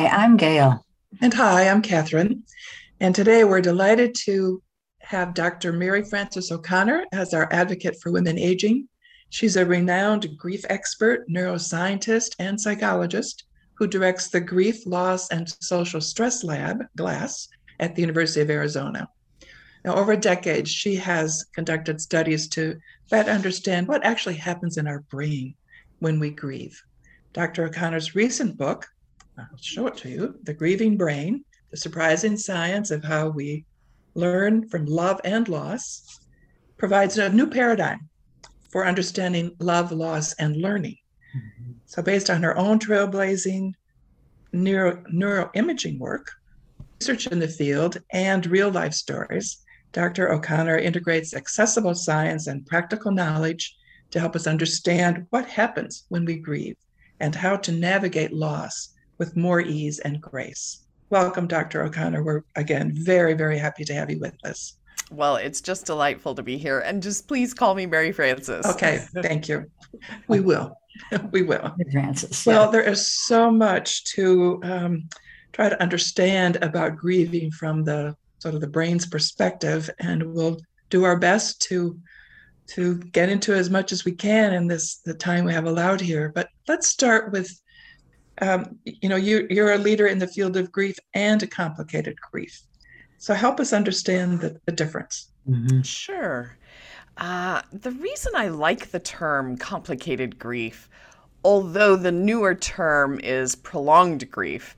Hi, I'm Gail. And hi, I'm Catherine. And today we're delighted to have Dr. Mary Frances O'Connor as our advocate for women aging. She's a renowned grief expert, neuroscientist, and psychologist who directs the Grief, Loss, and Social Stress Lab, Glass, at the University of Arizona. Now, over a decade, she has conducted studies to better understand what actually happens in our brain when we grieve. Dr. O'Connor's recent book, I'll show it to you, The Grieving Brain, The Surprising Science of How We Learn from Love and Loss, provides a new paradigm for understanding love, loss, and learning. Mm-hmm. So based on her own trailblazing neuroimaging work, research in the field, and real-life stories, Dr. O'Connor integrates accessible science and practical knowledge to help us understand what happens when we grieve and how to navigate loss with more ease and grace. Welcome, Dr. O'Connor. We're, again, very, very happy to have you with us. Well, it's just delightful to be here. And just please call me Mary Frances. Okay, thank you. We will. We will. Frances. Well, yeah. There is so much to try to understand about grieving from the sort of the brain's perspective, and we'll do our best to get into as much as we can in the time we have allowed here. But let's start with, you're a leader in the field of grief and complicated grief. So help us understand the difference. Mm-hmm. Sure. The reason I like the term complicated grief, although the newer term is prolonged grief,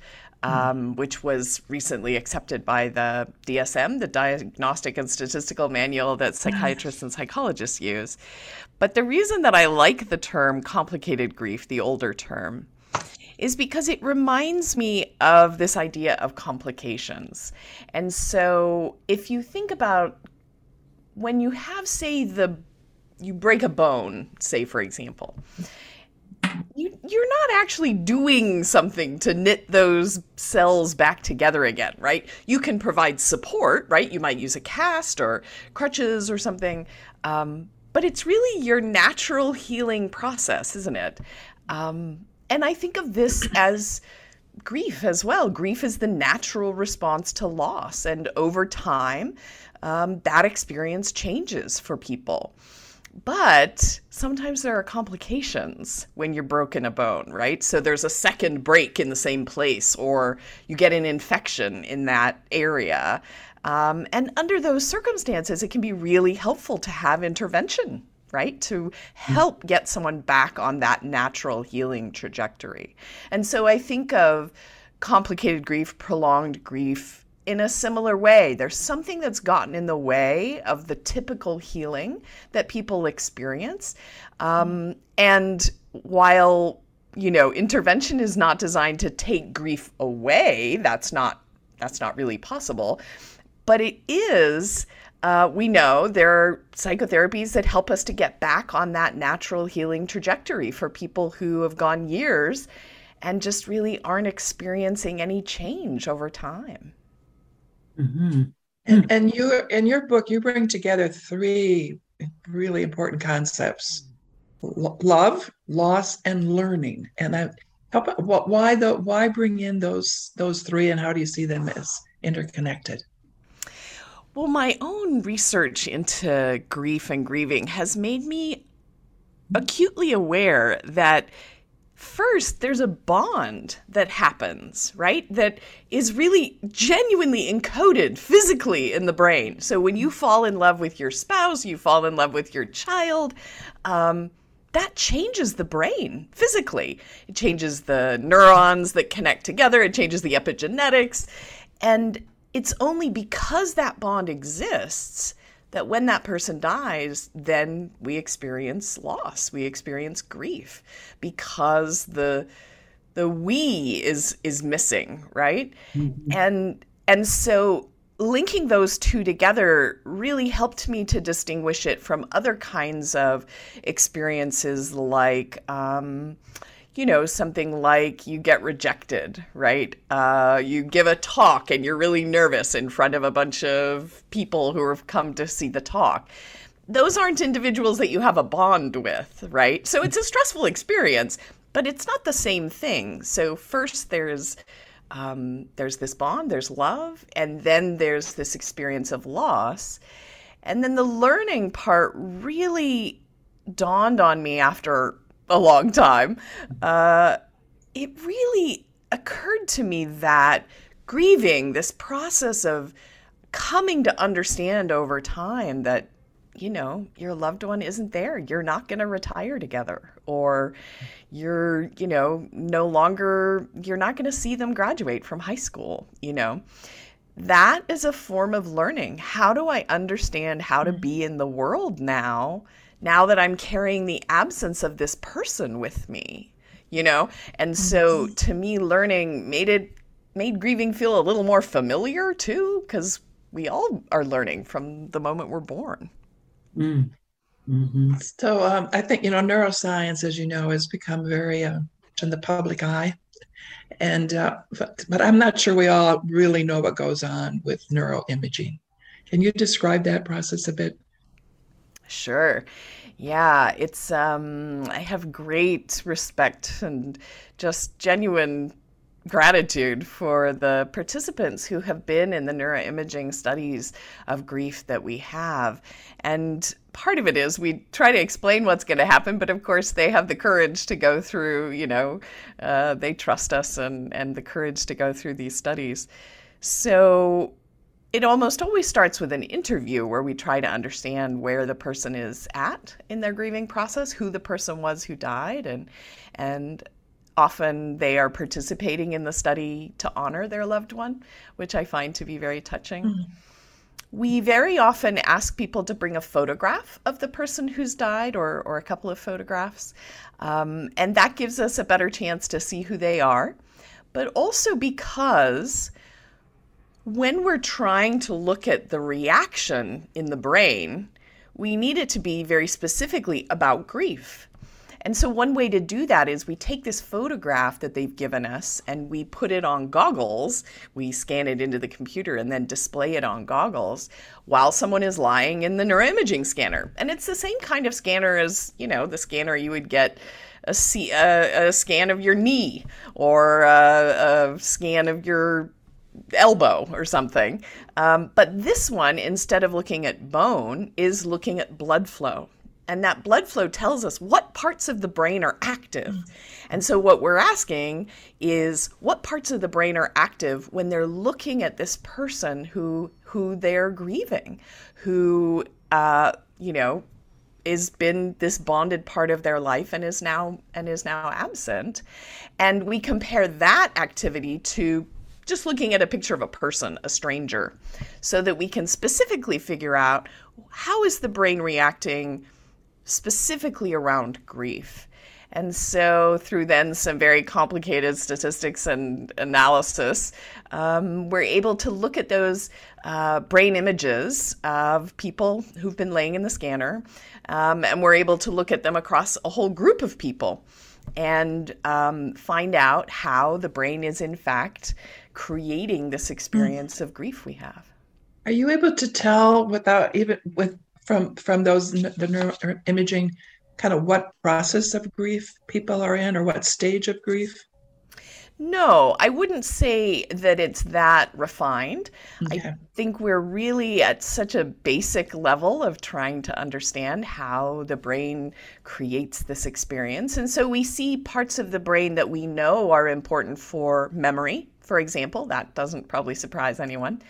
which was recently accepted by the DSM, the Diagnostic and Statistical Manual that psychiatrists and psychologists use. But the reason that I like the term complicated grief, the older term, is because it reminds me of this idea of complications. And so if you think about when you have, say, you break a bone, say, for example, you're not actually doing something to knit those cells back together again, right? You can provide support, right? You might use a cast or crutches or something, but it's really your natural healing process, isn't it? And I think of this as grief as well. Grief is the natural response to loss. And over time, that experience changes for people. But sometimes there are complications when you're broken a bone, right? So there's a second break in the same place, or you get an infection in that area. And under those circumstances, it can be really helpful to have intervention, right? To help get someone back on that natural healing trajectory. And so I think of complicated grief, prolonged grief in a similar way. There's something that's gotten in the way of the typical healing that people experience. And while, intervention is not designed to take grief away, that's not really possible, but it is. We know there are psychotherapies that help us to get back on that natural healing trajectory for people who have gone years and just really aren't experiencing any change over time. Mm-hmm. And you, in your book, you bring together three really important concepts: love, loss, and learning. And why bring in those three, and how do you see them as interconnected? Well, my own research into grief and grieving has made me acutely aware that first, there's a bond that happens, right? That is really genuinely encoded physically in the brain. So when you fall in love with your spouse, you fall in love with your child, that changes the brain physically. It changes the neurons that connect together. It changes the epigenetics. And it's only because that bond exists that when that person dies, then we experience loss, we experience grief, because the we is missing, right? Mm-hmm. And so linking those two together really helped me to distinguish it from other kinds of experiences like, something like you get rejected, right? You give a talk and you're really nervous in front of a bunch of people who have come to see the talk. Those aren't individuals that you have a bond with, right? So it's a stressful experience, but it's not the same thing. So first there's There's this bond, there's love, and then there's this experience of loss. And then the learning part really dawned on me after a long time. It really occurred to me that grieving, this process of coming to understand over time that, you know, your loved one isn't there, you're not going to retire together, or you're, you know, no longer, you're not going to see them graduate from high school, you know. That is a form of learning. How do I understand how to be in the world now that I'm carrying the absence of this person with me, you know? And so to me, learning made grieving feel a little more familiar too, because we all are learning from the moment we're born. Mm. Mm-hmm. So I think, you know, neuroscience, as you know, has become very in the public eye. And but I'm not sure we all really know what goes on with neuroimaging. Can you describe that process a bit? Sure. Yeah, it's I have great respect and just genuine gratitude for the participants who have been in the neuroimaging studies of grief that we have. And part of it is we try to explain what's going to happen, but of course they have the courage to go through, you know, they trust us and the courage to go through these studies. So it almost always starts with an interview where we try to understand where the person is at in their grieving process, who the person was who died, and often they are participating in the study to honor their loved one, which I find to be very touching. Mm-hmm. We very often ask people to bring a photograph of the person who's died or a couple of photographs, and that gives us a better chance to see who they are. But also because when we're trying to look at the reaction in the brain, we need it to be very specifically about grief. And so one way to do that is we take this photograph that they've given us and we put it on goggles. We scan it into the computer and then display it on goggles while someone is lying in the neuroimaging scanner. And it's the same kind of scanner as, you know, the scanner you would get a scan of your knee or a scan of your elbow or something. But this one, instead of looking at bone, is looking at blood flow. And that blood flow tells us what parts of the brain are active. And so what we're asking is what parts of the brain are active when they're looking at this person who they're grieving, who, you know, has been this bonded part of their life and is now absent. And we compare that activity to just looking at a picture of a person, a stranger, so that we can specifically figure out how is the brain reacting specifically around grief. And so through then some very complicated statistics and analysis, we're able to look at those brain images of people who've been laying in the scanner, and we're able to look at them across a whole group of people and find out how the brain is in fact creating this experience of grief we have. Are you able to tell without even with from those the neuroimaging, kind of what process of grief people are in or what stage of grief? No, I wouldn't say that it's that refined. Okay. I think we're really at such a basic level of trying to understand how the brain creates this experience. And so we see parts of the brain that we know are important for memory, for example. That doesn't probably surprise anyone.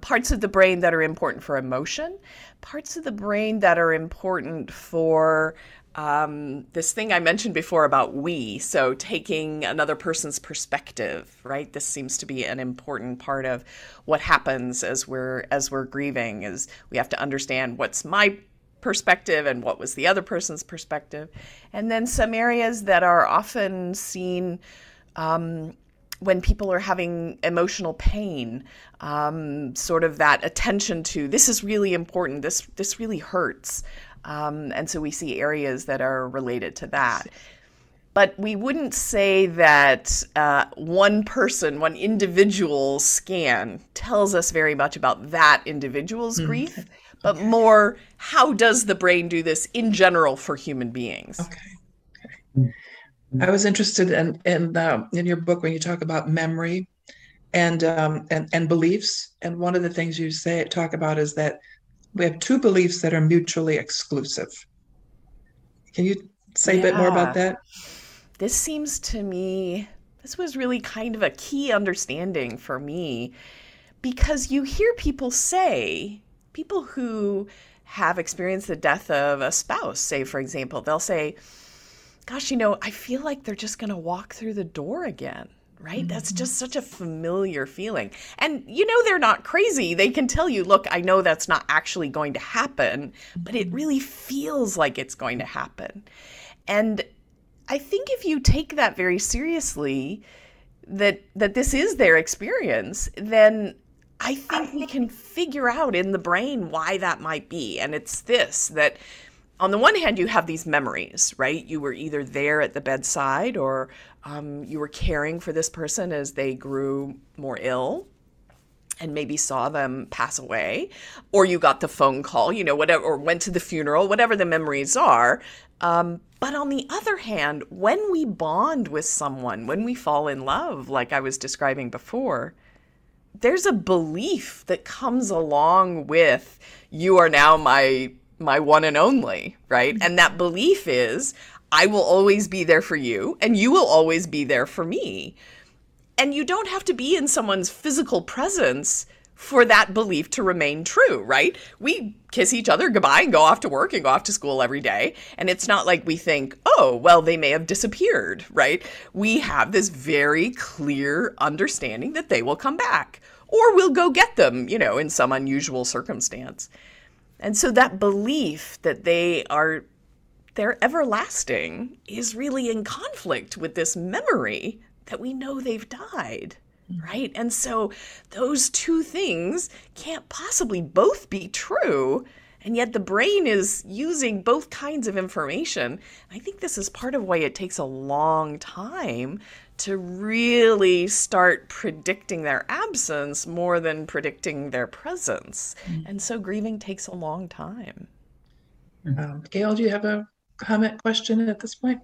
Parts of the brain that are important for emotion, parts of the brain that are important for this thing I mentioned before about we, so taking another person's perspective, right? This seems to be an important part of what happens as we're grieving, is we have to understand what's my perspective and what was the other person's perspective. And then some areas that are often seen when people are having emotional pain, sort of that attention to this is really important, this really hurts. And so we see areas that are related to that. But we wouldn't say that one individual scan tells us very much about that individual's grief, but more how does the brain do this in general for human beings. Okay. I was interested in your book when you talk about memory and beliefs. And one of the things you talk about is that we have two beliefs that are mutually exclusive. Can you say a bit more about that? This seems to me, this was really kind of a key understanding for me, because you hear people say, people who have experienced the death of a spouse, say, for example, they'll say, gosh, you know, I feel like they're just going to walk through the door again, right? Mm-hmm. That's just such a familiar feeling. And, you know, they're not crazy. They can tell you, look, I know that's not actually going to happen, but it really feels like it's going to happen. And I think if you take that very seriously, that this is their experience, then I think we can figure out in the brain why that might be. And it's this, that on the one hand, you have these memories, right? You were either there at the bedside or you were caring for this person as they grew more ill and maybe saw them pass away, or you got the phone call, you know, whatever, or went to the funeral, whatever the memories are. But on the other hand, when we bond with someone, when we fall in love, like I was describing before, there's a belief that comes along with, you are now my one and only, right? And that belief is, I will always be there for you, and you will always be there for me. And you don't have to be in someone's physical presence for that belief to remain true, right? We kiss each other goodbye and go off to work and go off to school every day. And it's not like we think, oh, well, they may have disappeared, right? We have this very clear understanding that they will come back, or we'll go get them, you know, in some unusual circumstance. And so that belief that they're everlasting is really in conflict with this memory that we know they've died. Right? And so those two things can't possibly both be true. And yet the brain is using both kinds of information. And I think this is part of why it takes a long time to really start predicting their absence more than predicting their presence. And so grieving takes a long time. Gail, do you have a comment, question at this point?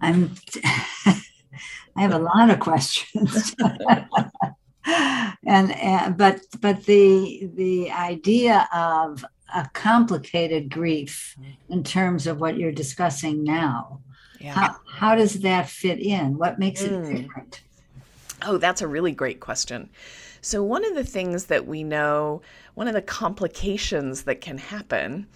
I have a lot of questions, but the idea of a complicated grief in terms of what you're discussing now, how does that fit in? What makes it different? Oh, that's a really great question. So one of the things that we know, one of the complications that can happen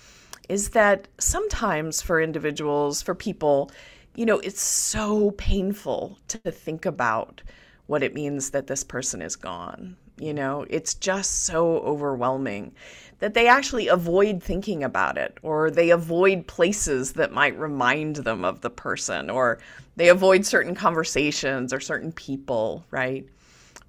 is that sometimes for individuals, for people, you know, it's so painful to think about what it means that this person is gone. You know, it's just so overwhelming that they actually avoid thinking about it, or they avoid places that might remind them of the person, or they avoid certain conversations or certain people, right?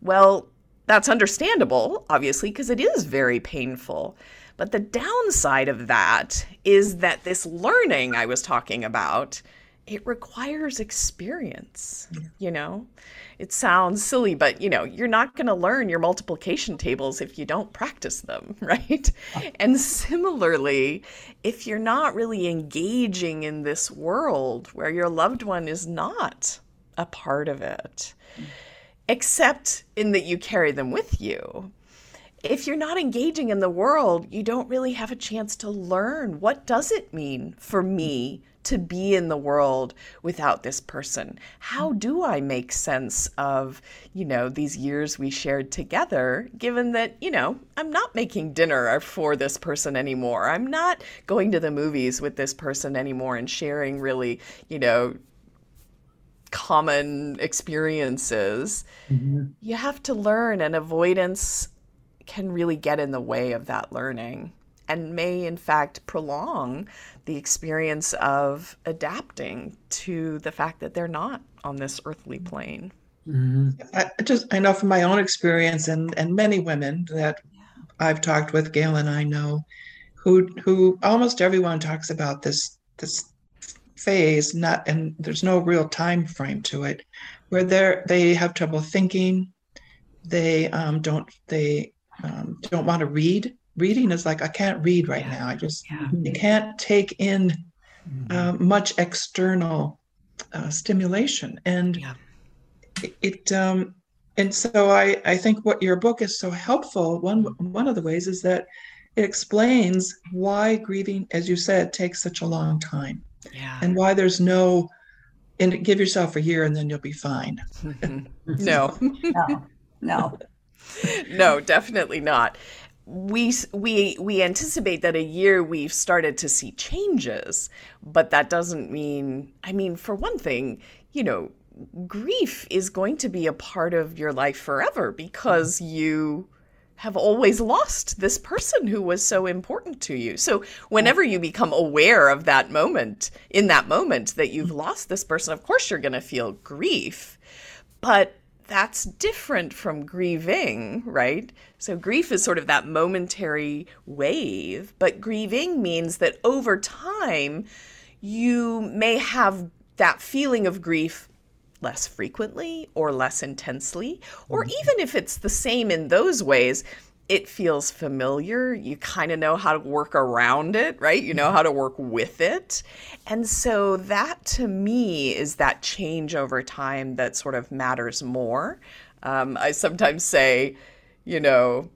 Well, that's understandable, obviously, because it is very painful. But the downside of that is that this learning I was talking about, it requires experience, you know? It sounds silly, but, you know, you're not going to learn your multiplication tables if you don't practice them, right? And similarly, if you're not really engaging in this world where your loved one is not a part of it, except in that you carry them with you, if you're not engaging in the world, you don't really have a chance to learn, what does it mean for me to be in the world without this person? How do I make sense of, you know, these years we shared together, given that, you know, I'm not making dinner for this person anymore. I'm not going to the movies with this person anymore and sharing really, you know, common experiences. Mm-hmm. You have to learn, and avoidance can really get in the way of that learning, and may in fact prolong the experience of adapting to the fact that they're not on this earthly plane. Mm-hmm. I know from my own experience, and many women that I've talked with, Gail and I know, who almost everyone talks about this phase, not, and there's no real time frame to it, where they have trouble thinking, they don't want to read. Reading is like, I can't read right now. I can't take in much external stimulation. And yeah. And so I think what your book is so helpful, one of the ways is that it explains why grieving, as you said, takes such a long time. Yeah. And why there's no, and give yourself a year and then you'll be fine. No. No. No, definitely not. We anticipate that a year we've started to see changes, but that doesn't mean, I mean, for one thing, you know, grief is going to be a part of your life forever because you have always lost this person who was so important to you. So whenever you become aware of that moment, in that moment that you've lost this person, of course you're going to feel grief, but that's different from grieving, right? So grief is sort of that momentary wave, but grieving means that over time you may have that feeling of grief less frequently or less intensely, or even if it's the same in those ways, it feels familiar. You kind of know how to work around it, right? You know how to work with it. And so that to me is that change over time that sort of matters more. I sometimes say, you know,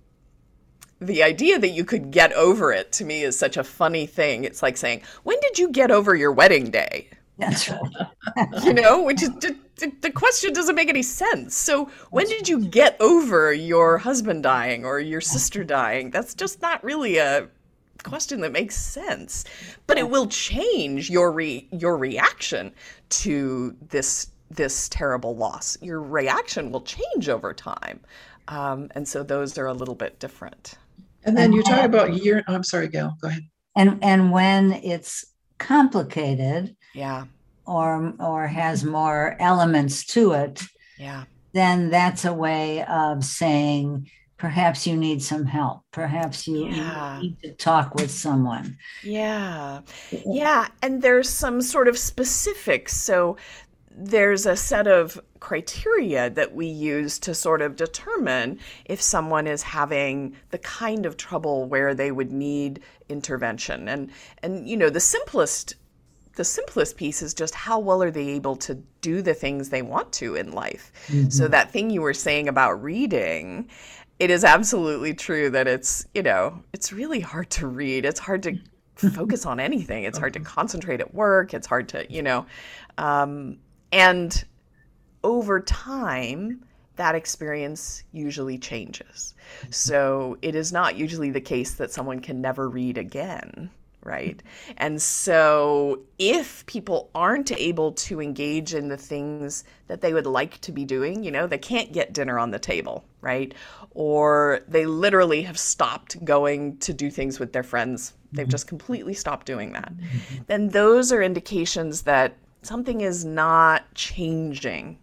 the idea that you could get over it to me is such a funny thing. It's like saying, when did you get over your wedding day? That's right. You know, which is the question doesn't make any sense. So when did you get over your husband dying or your sister dying? That's just not really a question that makes sense, but it will change your reaction to this terrible loss. Your reaction will change over time. And so those are a little bit different. And then you talk about year. I'm sorry, Gail, go ahead. And when it's complicated. Yeah. Or has more elements to it, yeah. Then that's a way of saying, perhaps you need some help. Perhaps you need to talk with someone. Yeah. Yeah. And there's some sort of specifics. So there's a set of criteria that we use to sort of determine if someone is having the kind of trouble where they would need intervention. And you know, the simplest piece is just how well are they able to do the things they want to in life. Mm-hmm. So that thing you were saying about reading, it is absolutely true that it's, you know, it's really hard to read. It's hard to focus on anything. It's hard to concentrate at work. It's hard to, you know, and over time, that experience usually changes. So it is not usually the case that someone can never read again. Right. And so if people aren't able to engage in the things that they would like to be doing, you know, they can't get dinner on the table, right? Or they literally have stopped going to do things with their friends. They've just completely stopped doing that. Then those are indications that something is not changing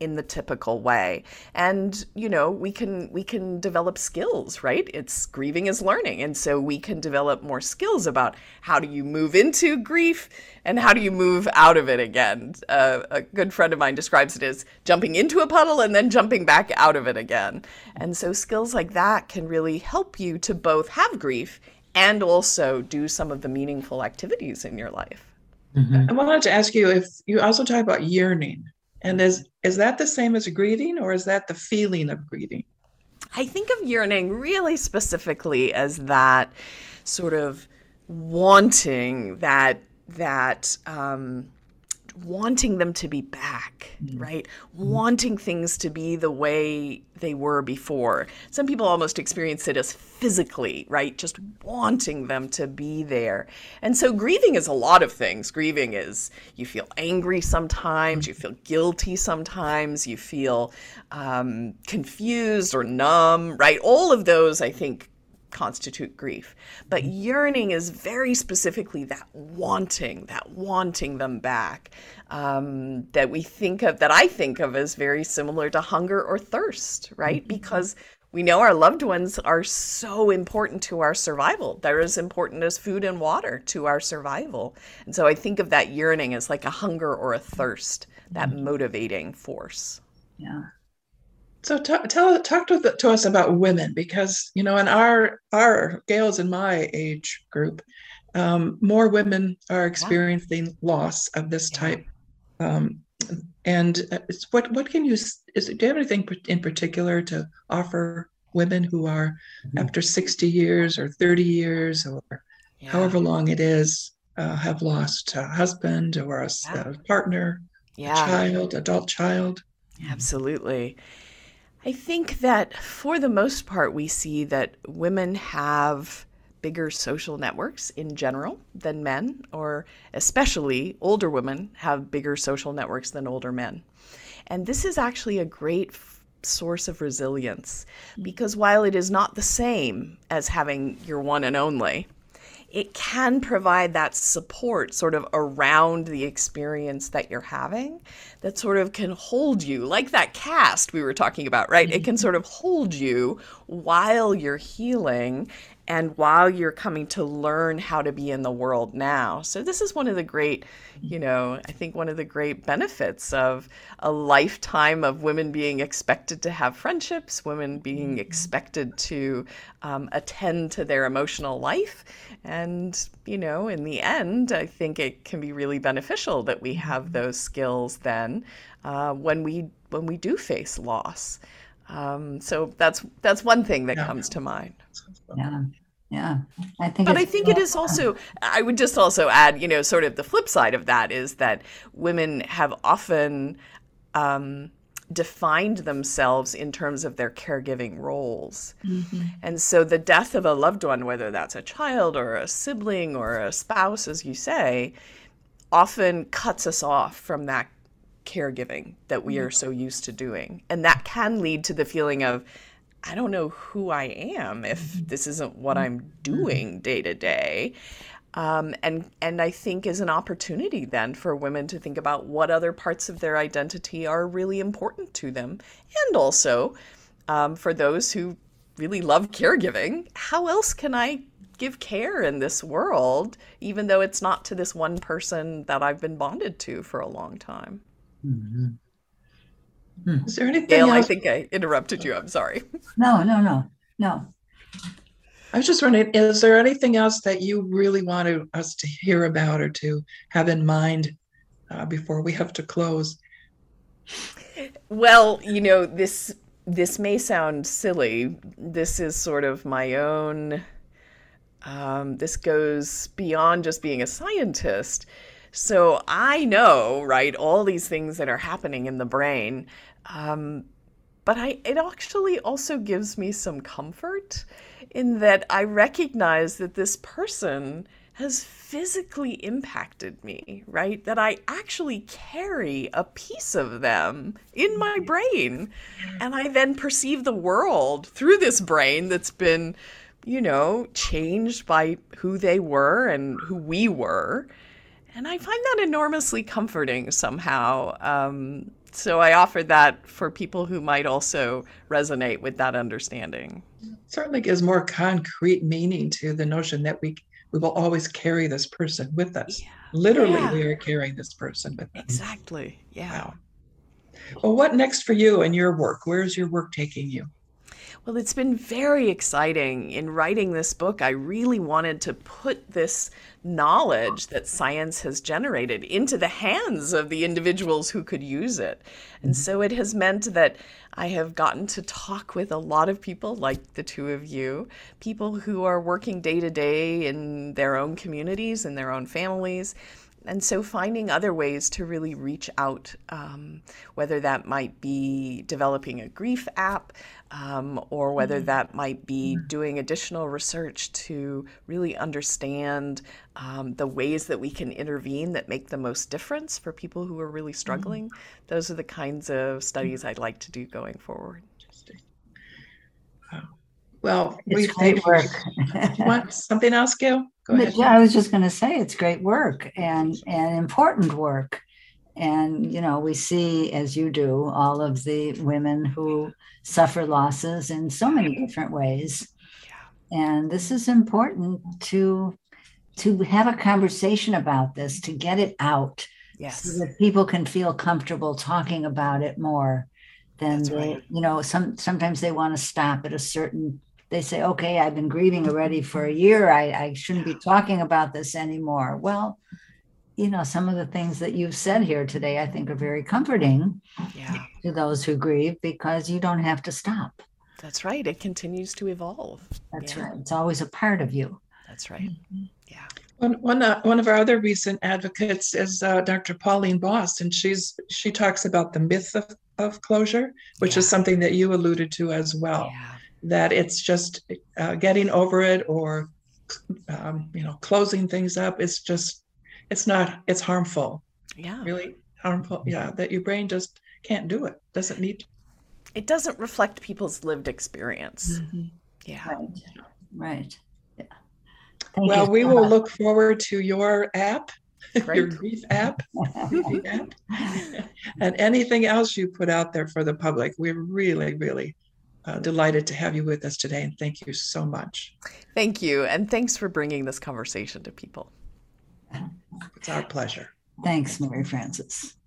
in the typical way. And, you know, we can develop skills, right? It's grieving is learning. And so we can develop more skills about how do you move into grief and how do you move out of it again. A good friend of mine describes it as jumping into a puddle and then jumping back out of it again. And so skills like that can really help you to both have grief and also do some of the meaningful activities in your life. Mm-hmm. I wanted to ask you if you also talk about yearning. And is that the same as grieving, or is that the feeling of grieving? I think of yearning really specifically as that sort of wanting, that wanting them to be back, right? Wanting things to be the way they were before. Some people almost experience it as physically, right? Just wanting them to be there. And so grieving is a lot of things. Grieving is you feel angry sometimes, you feel guilty sometimes, you feel confused or numb, right? All of those, I think, constitute grief. But yearning is very specifically that wanting them back, that we think of, that I think of as very similar to hunger or thirst, right? Mm-hmm. Because we know our loved ones are so important to our survival. They're as important as food and water to our survival. And so I think of that yearning as like a hunger or a thirst, that motivating force. Yeah. So talk to us about women, because, you know, in our Gail's and my age group, more women are experiencing loss of this type And what can you, do you have anything in particular to offer women who are after 60 years or 30 years or however long it is, have lost a husband or a partner, a child, adult child? Absolutely. I think that for the most part, we see that women have bigger social networks in general than men, or especially older women have bigger social networks than older men. And this is actually a great source of resilience, because while it is not the same as having your one and only, it can provide that support sort of around the experience that you're having that sort of can hold you, like that cast we were talking about, right? It can sort of hold you while you're healing and while you're coming to learn how to be in the world now. So this is one of the great, I think one of the great benefits of a lifetime of women being expected to have friendships, women being expected to attend to their emotional life. And, in the end, I think it can be really beneficial that we have those skills then when we do face loss. So that's one thing that comes to mind. Yeah. I think it is also, I would just also add, sort of the flip side of that is that women have often defined themselves in terms of their caregiving roles. Mm-hmm. And so the death of a loved one, whether that's a child or a sibling or a spouse, as you say, often cuts us off from that caregiving that we are so used to doing. And that can lead to the feeling of, I don't know who I am if this isn't what I'm doing day to day. And I think is an opportunity then for women to think about what other parts of their identity are really important to them. And also for those who really love caregiving, how else can I give care in this world, even though it's not to this one person that I've been bonded to for a long time? Mm-hmm. Is there anything Gail, else? I think I interrupted you. I'm sorry. No. I was just wondering, is there anything else that you really wanted us to hear about or to have in mind before we have to close? Well, this may sound silly. This is sort of my own, this goes beyond just being a scientist. So I know, right, all these things that are happening in the brain, but it actually also gives me some comfort in that I recognize that this person has physically impacted me, right? That I actually carry a piece of them in my brain, and I then perceive the world through this brain that's been, changed by who they were and who we were. And I find that enormously comforting somehow. So I offer that for people who might also resonate with that understanding. It certainly gives more concrete meaning to the notion that we will always carry this person with us. Yeah. Literally, we are carrying this person with us. Exactly. Yeah. Wow. Well, what next for you and your work? Where is your work taking you? Well, it's been very exciting. In writing this book, I really wanted to put this knowledge that science has generated into the hands of the individuals who could use it. And so it has meant that I have gotten to talk with a lot of people like the two of you, people who are working day to day in their own communities, in their own families. And so finding other ways to really reach out, whether that might be developing a grief app, or whether that might be doing additional research to really understand the ways that we can intervene that make the most difference for people who are really struggling. Those are the kinds of studies I'd like to do going forward. Interesting. Well, it's great work. You want something else, Gail? Yeah, I was just going to say it's great work and important work. And, we see, as you do, all of the women who suffer losses in so many different ways. Yeah. And this is important to have a conversation about this, to get it out. Yes. So that people can feel comfortable talking about it more than that's they, right. Sometimes they want to stop at a certain they say, okay, I've been grieving already for a year. I shouldn't be talking about this anymore. Well, you know, some of the things that you've said here today, I think are very comforting to those who grieve, because you don't have to stop. That's right. It continues to evolve. That's right. It's always a part of you. That's right. Mm-hmm. Yeah. One of our other recent advocates is Dr. Pauline Boss, and she talks about the myth of closure, which is something that you alluded to as well, that it's just getting over it, or closing things up. It's just, it's harmful. Yeah. Really harmful. Yeah. That your brain just can't do it. Doesn't need to. It doesn't reflect people's lived experience. Mm-hmm. Yeah. Right. Yeah. Well, we will look forward to your app, your grief app, and anything else you put out there for the public. We're really, really delighted to have you with us today. And thank you so much. Thank you. And thanks for bringing this conversation to people. It's our pleasure. Thanks, Mary Frances.